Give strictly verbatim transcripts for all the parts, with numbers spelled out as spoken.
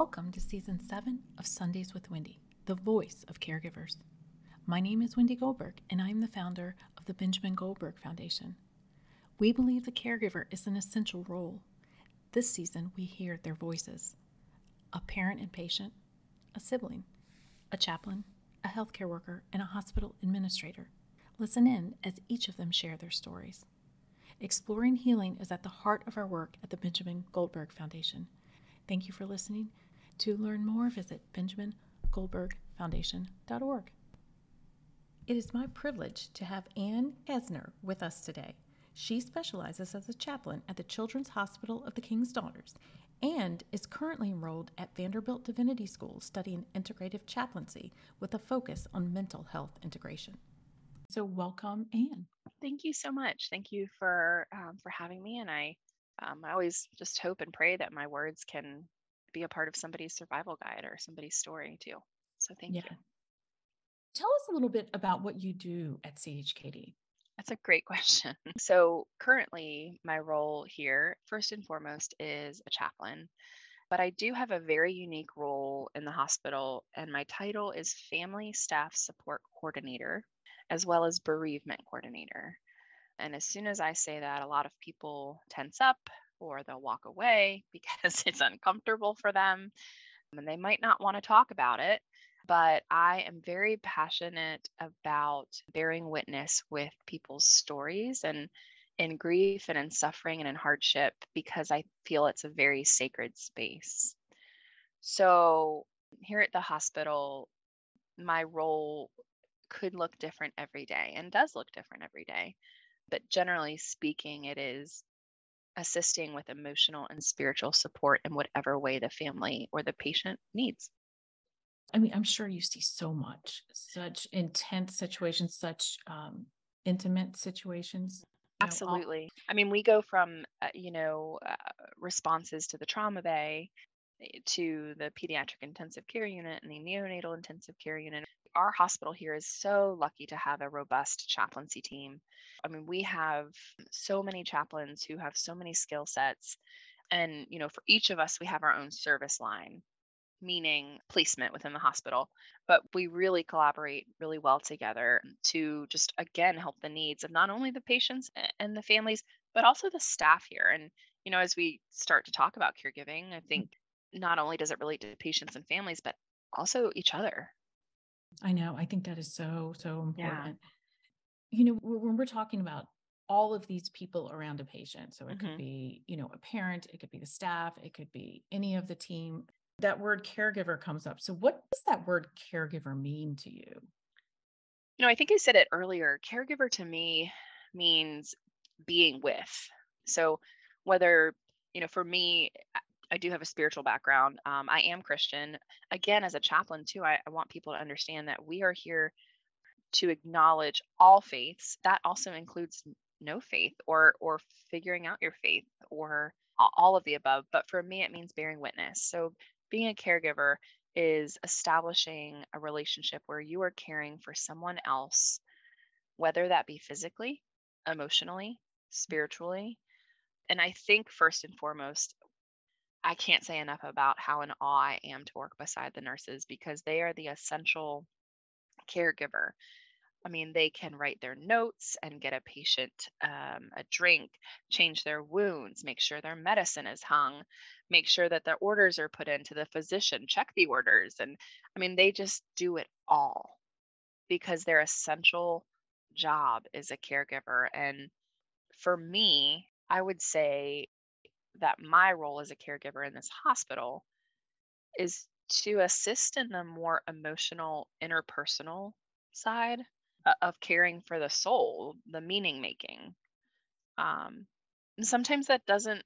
Welcome to Season seven of Sundays with Wendy, the voice of caregivers. My name is Wendy Goldberg, and I'm the founder of the Benjamin Goldberg Foundation. We believe the caregiver is an essential role. This season, we hear their voices. A parent and patient, a sibling, a chaplain, a healthcare worker, and a hospital administrator. Listen in as each of them share their stories. Exploring healing is at the heart of our work at the Benjamin Goldberg Foundation. Thank you for listening. To learn more, visit benjamin goldberg foundation dot org. It is my privilege to have Anne Kesner with us today. She specializes as a chaplain at the Children's Hospital of the King's Daughters and is currently enrolled at Vanderbilt Divinity School studying integrative chaplaincy with a focus on mental health integration. So welcome, Anne. Thank you so much. Thank you for um, for having me. And I, um, I always just hope and pray that my words can be a part of somebody's survival guide or somebody's story too. So thank yeah. you. Tell us a little bit about what you do at C H K D. That's a great question. So currently my role here, first and foremost, is a chaplain, but I do have a very unique role in the hospital, and my title is Family Staff Support Coordinator, as well as Bereavement Coordinator. And as soon as I say that, a lot of people tense up or they'll walk away because it's uncomfortable for them and they might not want to talk about it. But I am very passionate about bearing witness with people's stories and in grief and in suffering and in hardship, because I feel it's a very sacred space. So here at the hospital, my role could look different every day and does look different every day. But generally speaking, it is assisting with emotional and spiritual support in whatever way the family or the patient needs. I mean, I'm sure you see so much, such intense situations, such um, intimate situations. Absolutely. Know, all- I mean, we go from, uh, you know, uh, responses to the trauma bay, to the pediatric intensive care unit and the neonatal intensive care unit. Our hospital here is so lucky to have a robust chaplaincy team. I mean, we have so many chaplains who have so many skill sets. And, you know, for each of us, we have our own service line, meaning placement within the hospital. But we really collaborate really well together to just, again, help the needs of not only the patients and the families, but also the staff here. And, you know, as we start to talk about caregiving, I think not only does it relate to patients and families, but also each other. I know. I think that is so, so important. Yeah. You know, when we're talking about all of these people around a patient, so it mm-hmm. could be, you know, a parent, it could be the staff, it could be any of the team, that word caregiver comes up. So what does that word caregiver mean to you? You know, I think I said it earlier. Caregiver to me means being with. So whether, you know, for me, I do have a spiritual background. Um, I am Christian. Again, as a chaplain too, I, I want people to understand that we are here to acknowledge all faiths. That also includes no faith or or figuring out your faith or all of the above. But for me, it means bearing witness. So being a caregiver is establishing a relationship where you are caring for someone else, whether that be physically, emotionally, spiritually. And I think first and foremost, I can't say enough about how in awe I am to work beside the nurses, because they are the essential caregiver. I mean, they can write their notes and get a patient um, a drink, change their wounds, make sure their medicine is hung, make sure that their orders are put into the physician, check the orders. And I mean, they just do it all because their essential job is a caregiver. And for me, I would say that my role as a caregiver in this hospital is to assist in the more emotional, interpersonal side of caring for the soul, the meaning making. Um, and sometimes that doesn't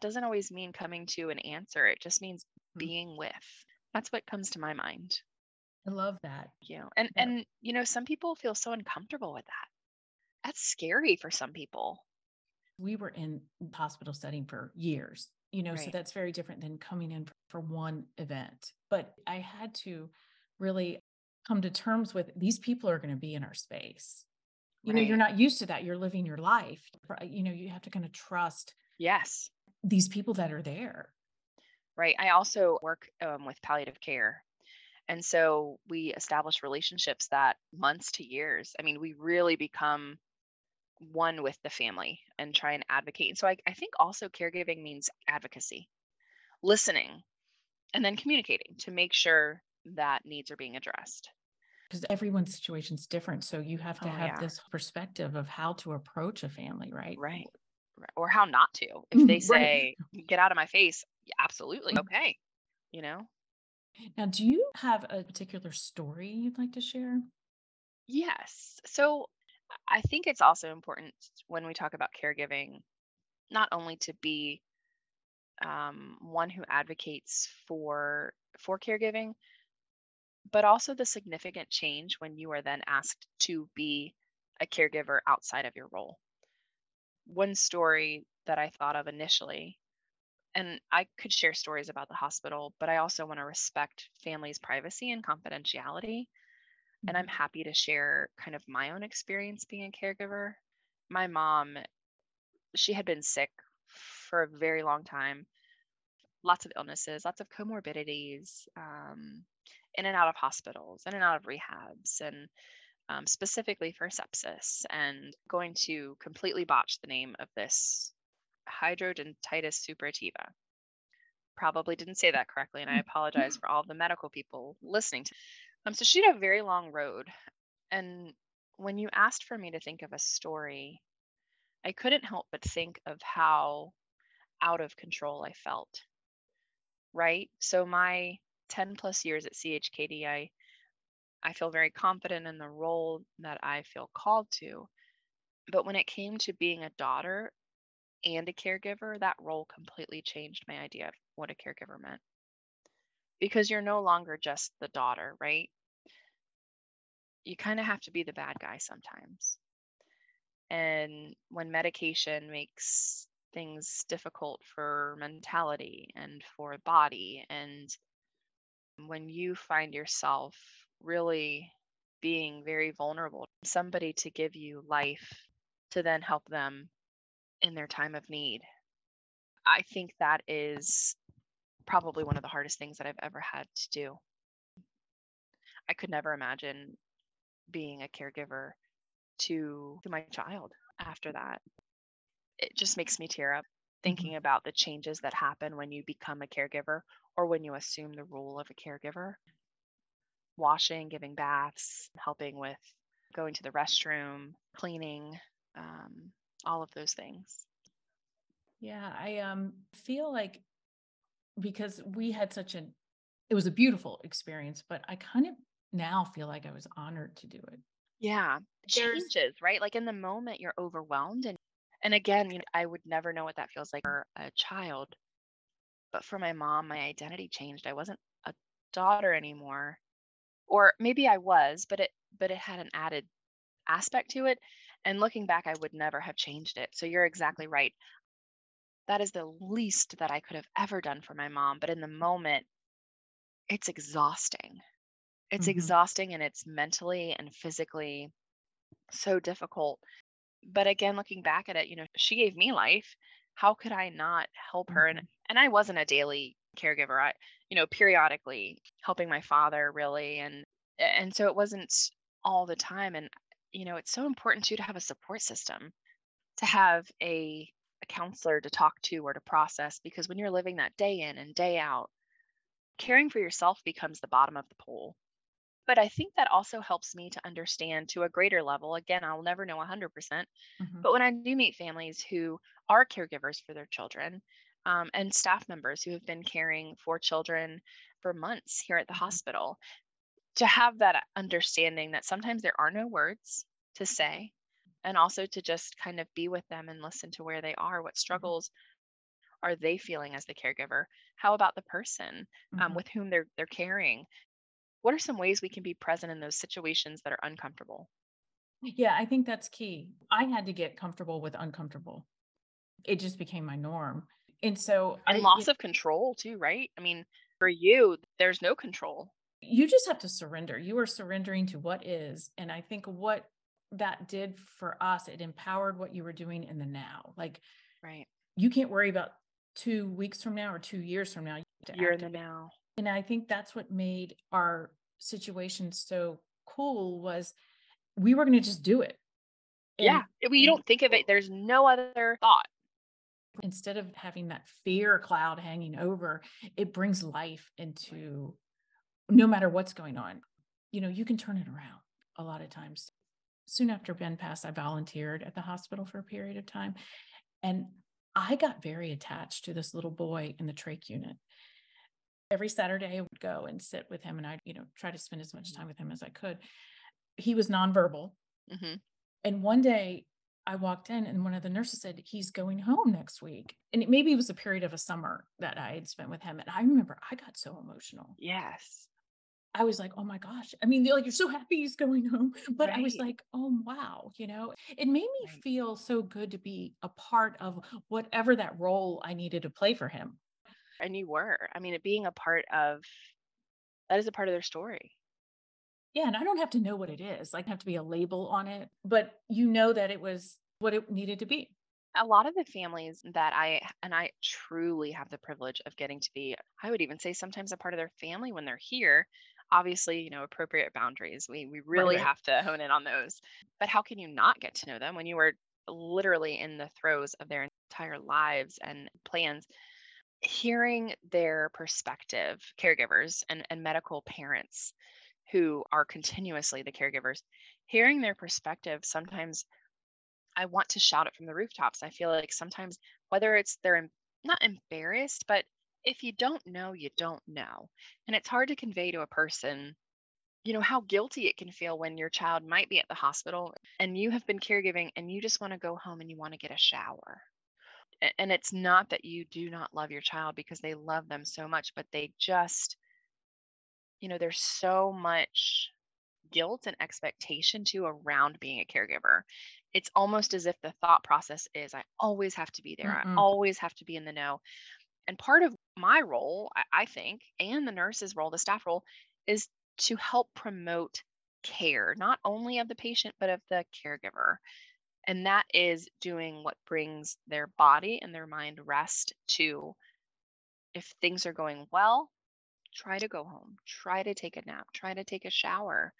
doesn't always mean coming to an answer. It just means being with. That's what comes to my mind. I love that. You know, and yeah. and you know, some people feel so uncomfortable with that. That's scary for some people. We were in hospital setting for years, you know, right. So that's very different than coming in for one event. But I had to really come to terms with these people are going to be in our space. You right. know, you're not used to that. You're living your life. You know, you have to kind of trust yes, these people that are there. right? I also work um, with palliative care. And so we establish relationships that months to years. I mean, we really become one with the family and try and advocate. And so I, I think also caregiving means advocacy, listening, and then communicating to make sure that needs are being addressed. Because everyone's situation is different. So you have to oh, have yeah. this perspective of how to approach a family, right? Right. Or how not to. If they say, right. get out of my face, absolutely. Okay. You know? Now, do you have a particular story you'd like to share? Yes. So I think it's also important when we talk about caregiving, not only to be um, one who advocates for for caregiving, but also the significant change when you are then asked to be a caregiver outside of your role. One story that I thought of initially, and I could share stories about the hospital, but I also want to respect families' privacy and confidentiality. Mm-hmm. And I'm happy to share kind of my own experience being a caregiver. My mom, she had been sick for a very long time, lots of illnesses, lots of comorbidities, um, in and out of hospitals, in and out of rehabs, and um, specifically for sepsis, and going to completely botch the name of this hydrodentitis superativa. Probably didn't say that correctly, and I apologize for all the medical people listening to. Um, so she had a very long road, and when you asked for me to think of a story, I couldn't help but think of how out of control I felt. Right? So my ten plus years at C H K D, I, I feel very confident in the role that I feel called to. But when it came to being a daughter and a caregiver, that role completely changed my idea of what a caregiver meant. Because you're no longer just the daughter, right? You kind of have to be the bad guy sometimes. And when medication makes things difficult for mentality and for body, and when you find yourself really being very vulnerable, somebody to give you life to then help them in their time of need. I think that is probably one of the hardest things that I've ever had to do. I could never imagine being a caregiver to, to my child after that. It just makes me tear up thinking about the changes that happen when you become a caregiver or when you assume the role of a caregiver. Washing, giving baths, helping with going to the restroom, cleaning, um, all of those things. Yeah, I um, feel like because we had such an, it was a beautiful experience, but I kind of now feel like I was honored to do it. Yeah, changes, right? Like in the moment you're overwhelmed and And again, you know, I would never know what that feels like for a child. But for my mom, my identity changed. I wasn't a daughter anymore. Or maybe I was, but it but it had an added aspect to it. And looking back, I would never have changed it. So you're exactly right. That is the least that I could have ever done for my mom. But in the moment, it's exhausting. It's mm-hmm. exhausting, and it's mentally and physically so difficult. But again, looking back at it, you know, she gave me life. How could I not help her? And and I wasn't a daily caregiver. I, you know, periodically helping my father really. And and so it wasn't all the time. And, you know, it's so important too to have a support system, to have a, a counselor to talk to or to process, because when you're living that day in and day out, caring for yourself becomes the bottom of the pole. But I think that also helps me to understand to a greater level. Again, I'll never know one hundred percent. Mm-hmm. But when I do meet families who are caregivers for their children um, and staff members who have been caring for children for months here at the mm-hmm. hospital, to have that understanding that sometimes there are no words to say, and also to just kind of be with them and listen to where they are, what struggles mm-hmm. are they feeling as the caregiver? How about the person mm-hmm. um, with whom they're they're caring? What are some ways we can be present in those situations that are uncomfortable? Yeah, I think that's key. I had to get comfortable with uncomfortable. It just became my norm. And so and I, loss of control too, right? I mean, for you, there's no control. You just have to surrender. You are surrendering to what is. And I think what that did for us, it empowered what you were doing in the now. Like, right. You can't worry about two weeks from now or two years from now. You have to Year act. Now. And I think that's what made our situation so cool was we were going to just do it. And yeah. You don't think of it. There's no other thought. Instead of having that fear cloud hanging over, it brings life into no matter what's going on. You know, you can turn it around a lot of times. Soon after Ben passed, I volunteered at the hospital for a period of time. And I got very attached to this little boy in the trach unit. Every Saturday I would go and sit with him and I, you know, try to spend as much time with him as I could. He was nonverbal. Mm-hmm. And one day I walked in and one of the nurses said, he's going home next week. And it, maybe it was a period of a summer that I had spent with him. And I remember I got so emotional. Yes. I was like, oh my gosh. I mean, like, you're so happy he's going home, but right. I was like, oh, wow. You know, it made me right. feel so good to be a part of whatever that role I needed to play for him. And you were, I mean, it being a part of, that is a part of their story. Yeah. And I don't have to know what it is. Like, I have to be a label on it, but you know that it was what it needed to be. A lot of the families that I, and I truly have the privilege of getting to be, I would even say sometimes a part of their family when they're here. Obviously, you know, appropriate boundaries. We we really right. have to hone in on those. But how can you not get to know them when you are literally in the throes of their entire lives and plans? Hearing their perspective, caregivers and, and medical parents who are continuously the caregivers, hearing their perspective, sometimes I want to shout it from the rooftops. I feel like sometimes, whether it's they're not embarrassed, but if you don't know, you don't know. And it's hard to convey to a person, you know, how guilty it can feel when your child might be at the hospital and you have been caregiving and you just want to go home and you want to get a shower. And it's not that you do not love your child, because they love them so much, but they just, you know, there's so much guilt and expectation too around being a caregiver. It's almost as if the thought process is, I always have to be there. Mm-hmm. I always have to be in the know. And part of my role, I think, and the nurse's role, the staff role, is to help promote care, not only of the patient, but of the caregiver. And that is doing what brings their body and their mind rest to, if things are going well, try to go home, try to take a nap, try to take a shower.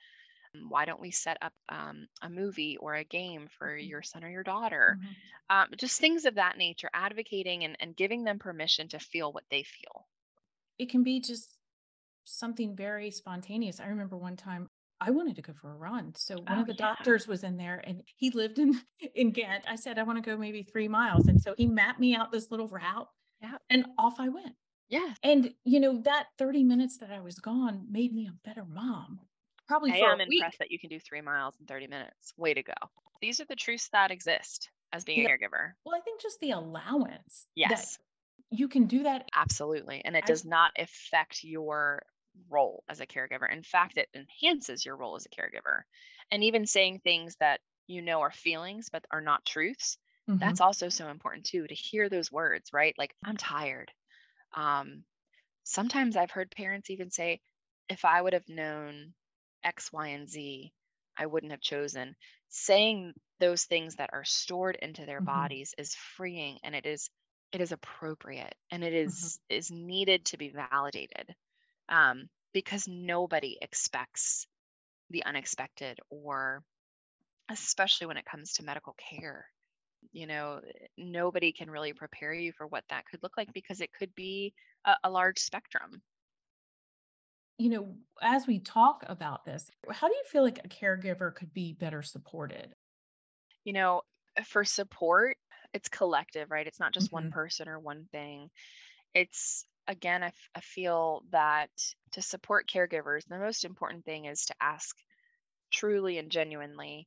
Why don't we set up um, a movie or a game for your son or your daughter? Mm-hmm. Um, just things of that nature, advocating and, and giving them permission to feel what they feel. It can be just something very spontaneous. I remember one time I wanted to go for a run. So one oh, of the yeah. doctors was in there and he lived in, in Ghent. I said, I want to go maybe three miles. And so he mapped me out this little route yeah. and off I went. Yeah. And you know, that thirty minutes that I was gone made me a better mom. Probably I am impressed that you can do three miles in thirty minutes. Way to go. These are the truths that exist as being yeah. a caregiver. Well, I think just the allowance. Yes. That you can do that. Absolutely. And it I, does not affect your role as a caregiver. In fact, it enhances your role as a caregiver. And even saying things that you know are feelings, but are not truths. Mm-hmm. That's also so important too, to hear those words, right? Like, I'm tired. Um, sometimes I've heard parents even say, if I would have known X, Y, and Z, I wouldn't have chosen. Saying those things that are stored into their mm-hmm. bodies is freeing, and it is it is appropriate, and it is mm-hmm. is needed to be validated, um, because nobody expects the unexpected, or especially when it comes to medical care, you know, nobody can really prepare you for what that could look like, because it could be a, a large spectrum. You know, as we talk about this, how do you feel like a caregiver could be better supported? You know, for support, it's collective, right? It's not just mm-hmm. one person or one thing. It's, again, I, f- I feel that to support caregivers, the most important thing is to ask truly and genuinely,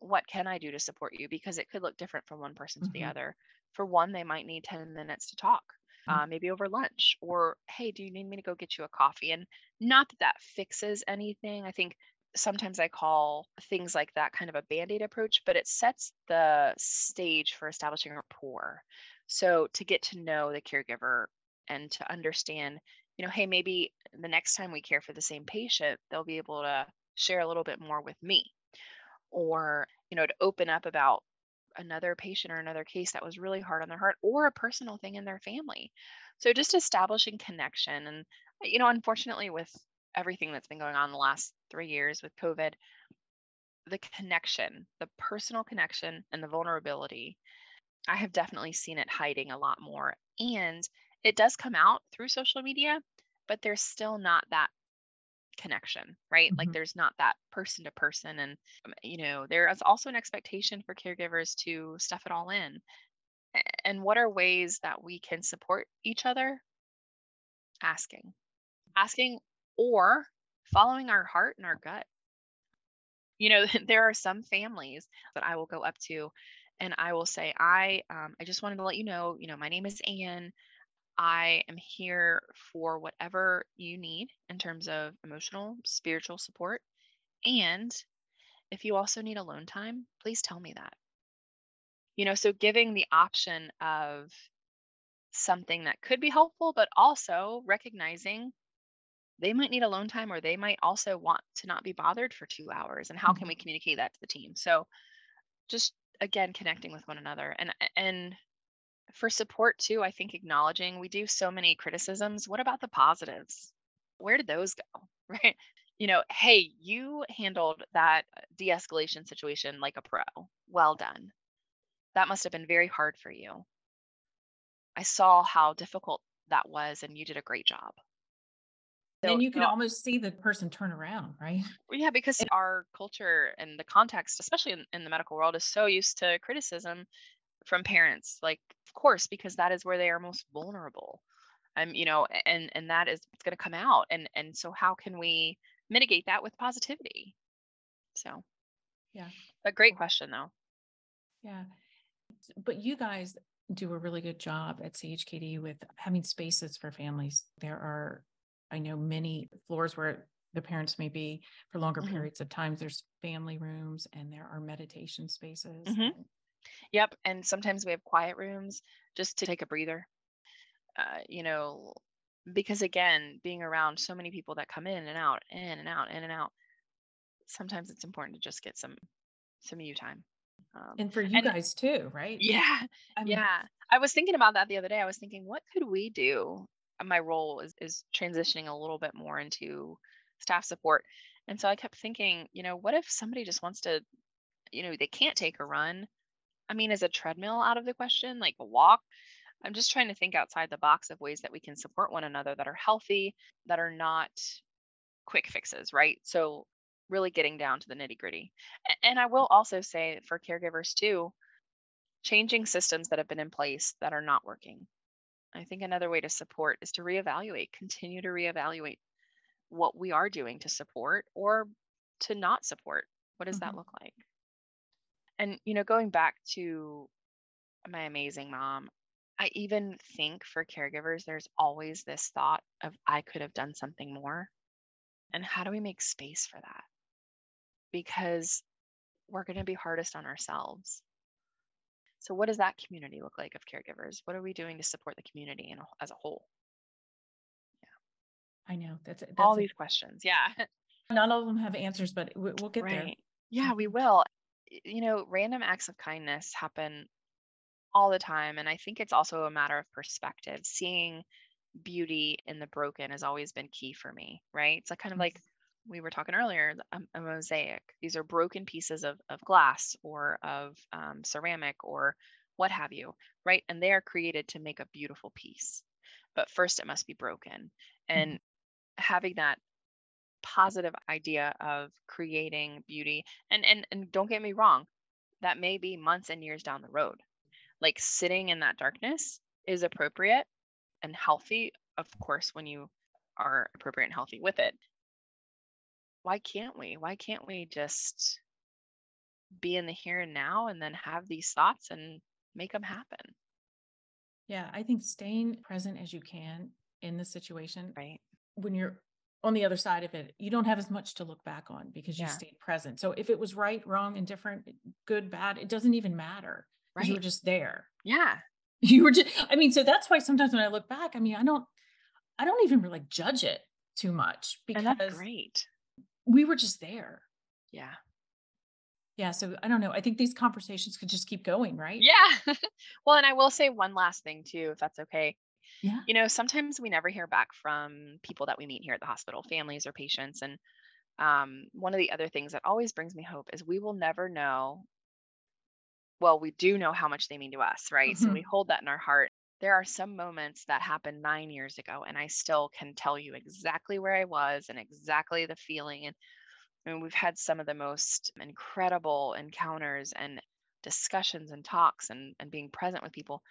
what can I do to support you? Because it could look different from one person mm-hmm. to the other. For one, they might need ten minutes to talk. Uh, maybe over lunch, or, hey, do you need me to go get you a coffee? And not that that fixes anything. I think sometimes I call things like that kind of a Band-Aid approach, but it sets the stage for establishing rapport. So to get to know the caregiver and to understand, you know, hey, maybe the next time we care for the same patient, they'll be able to share a little bit more with me, or, you know, to open up about another patient or another case that was really hard on their heart, or a personal thing in their family. So just establishing connection. And, you know, unfortunately, with everything that's been going on the last three years with COVID, the connection, the personal connection and the vulnerability, I have definitely seen it hiding a lot more. And it does come out through social media, but there's still not that connection, right? Mm-hmm. Like there's not that person to person. And, you know, there is also an expectation for caregivers to stuff it all in. And what are ways that we can support each other? Asking, asking, or following our heart and our gut. You know, there are some families that I will go up to and I will say, I, um, I just wanted to let you know, you know, my name is Anne. I am here for whatever you need in terms of emotional, spiritual support. And if you also need alone time, please tell me that. You know, so giving the option of something that could be helpful, but also recognizing they might need alone time, or they might also want to not be bothered for two hours. And how can we communicate that to the team? So just, again, connecting with one another. And, and for support too, I think acknowledging, we do so many criticisms. What about the positives? Where did those go? Right? You know, hey, you handled that de-escalation situation like a pro. Well done. That must have been very hard for you. I saw how difficult that was, and you did a great job. So, and you can no, almost see the person turn around, right? Yeah, because and, our culture and the context, especially in, in the medical world, is so used to criticism from parents. Like, of course, because that is where they are most vulnerable. Um, you know, and and that is it's going to come out. And and so, how can we mitigate that with positivity? So, yeah, a great question, though. Yeah, but you guys do a really good job at C H K D with having spaces for families. There are, I know, many floors where the parents may be for longer mm-hmm. periods of time. There's family rooms and there are meditation spaces. Mm-hmm. Yep. And sometimes we have quiet rooms just to take a breather, uh, you know, because again, being around so many people that come in and out, in and out, in and out, sometimes it's important to just get some, some you time. Um, and for you and, guys too, right? Yeah. I mean, yeah. I was thinking about that the other day. I was thinking, what could we do? My role is, is transitioning a little bit more into staff support. And so I kept thinking, you know, what if somebody just wants to, you know, they can't take a run? I mean, is a treadmill out of the question, like a walk? I'm just trying to think outside the box of ways that we can support one another that are healthy, that are not quick fixes, right? So really getting down to the nitty gritty. And I will also say for caregivers too, changing systems that have been in place that are not working. I think another way to support is to reevaluate, continue to reevaluate what we are doing to support or to not support. What does mm-hmm. that look like? And, you know, going back to my amazing mom, I even think for caregivers, there's always this thought of, I could have done something more. And how do we make space for that? Because we're going to be hardest on ourselves. So what does that community look like of caregivers? What are we doing to support the community in, as a whole? Yeah, I know. That's, that's all a, these questions. Yeah. Not all of them have answers, but we'll get right there. Yeah, we will. You know, random acts of kindness happen all the time. And I think it's also a matter of perspective. Seeing beauty in the broken has always been key for me, right? It's like kind of like we were talking earlier, a, a mosaic. These are broken pieces of, of glass or of um, ceramic or what have you, right? And they are created to make a beautiful piece. But first, it must be broken. And mm-hmm. having that positive idea of creating beauty, and, and and don't get me wrong, that may be months and years down the road. Like sitting in that darkness is appropriate and healthy, of course, when you are appropriate and healthy with it. Why can't we? Why can't we just be in the here and now and then have these thoughts and make them happen? Yeah, I think staying present as you can in the situation. Right. When you're on the other side of it, you don't have as much to look back on because you yeah. stayed present. So if it was right, wrong, indifferent, good, bad, it doesn't even matter. Right. You were just there. Yeah. You were just, I mean, so that's why sometimes when I look back, I mean, I don't, I don't even really judge it too much because and that's great. We were just there. Yeah. Yeah. So I don't know. I think these conversations could just keep going, right? Yeah. Well, and I will say one last thing too, if that's okay. Yeah. You know, sometimes we never hear back from people that we meet here at the hospital, families or patients. And um, one of the other things that always brings me hope is we will never know. Well, we do know how much they mean to us, right? Mm-hmm. So we hold that in our heart. There are some moments that happened nine years ago, and I still can tell you exactly where I was and exactly the feeling. And I mean, we've had some of the most incredible encounters and discussions and talks and, and being present with people.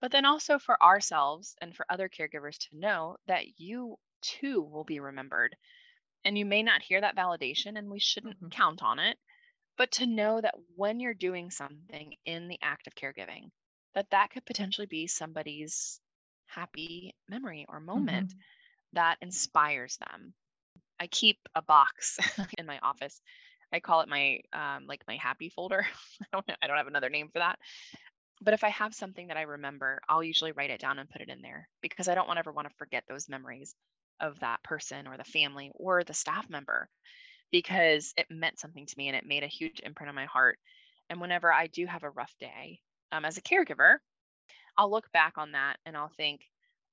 But then also for ourselves and for other caregivers to know that you too will be remembered. And you may not hear that validation, and we shouldn't mm-hmm. count on it. But to know that when you're doing something in the act of caregiving, that that could potentially be somebody's happy memory or moment mm-hmm. that inspires them. I keep a box in my office. I call it my, um, like my happy folder. I don't, I don't have another name for that. But if I have something that I remember, I'll usually write it down and put it in there, because I don't want ever want to forget those memories of that person or the family or the staff member, because it meant something to me and it made a huge imprint on my heart. And whenever I do have a rough day um, as a caregiver, I'll look back on that and I'll think,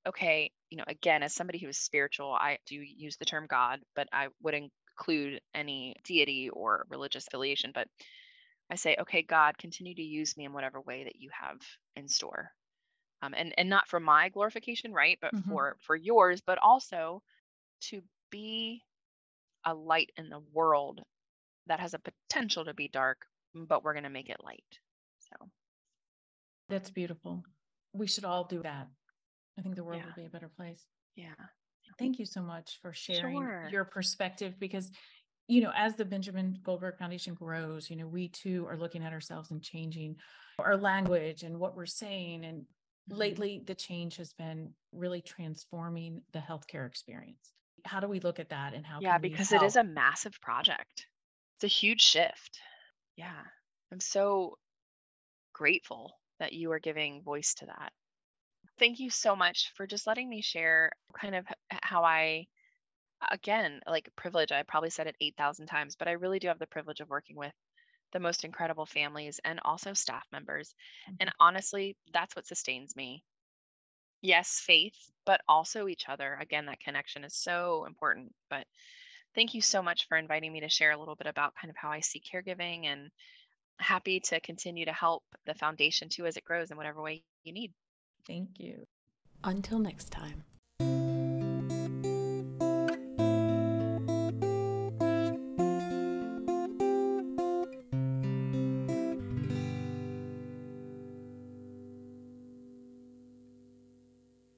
okay, you know, again, as somebody who is spiritual, I do use the term God, but I would include any deity or religious affiliation. But I say, okay, God, continue to use me in whatever way that you have in store. Um, and, and not for my glorification, right? But mm-hmm. for, for yours, but also to be a light in the world that has a potential to be dark, but we're going to make it light. So that's beautiful. We should all do that. I think the world yeah. will be a better place. Yeah. Thank you so much for sharing sure. your perspective, because, you know, as the Benjamin Goldberg Foundation grows, you know, we too are looking at ourselves and changing our language and what we're saying. And mm-hmm. lately the change has been really transforming the healthcare experience. How do we look at that, and how yeah, can we because help? It is a massive project. It's a huge shift. Yeah. I'm so grateful that you are giving voice to that. Thank you so much for just letting me share kind of how I, again, like privilege, I probably said it eight thousand times, but I really do have the privilege of working with the most incredible families and also staff members. Mm-hmm. And honestly, that's what sustains me. Yes, faith, but also each other. Again, that connection is so important. But thank you so much for inviting me to share a little bit about kind of how I see caregiving, and happy to continue to help the foundation too as it grows in whatever way you need. Thank you. Until next time.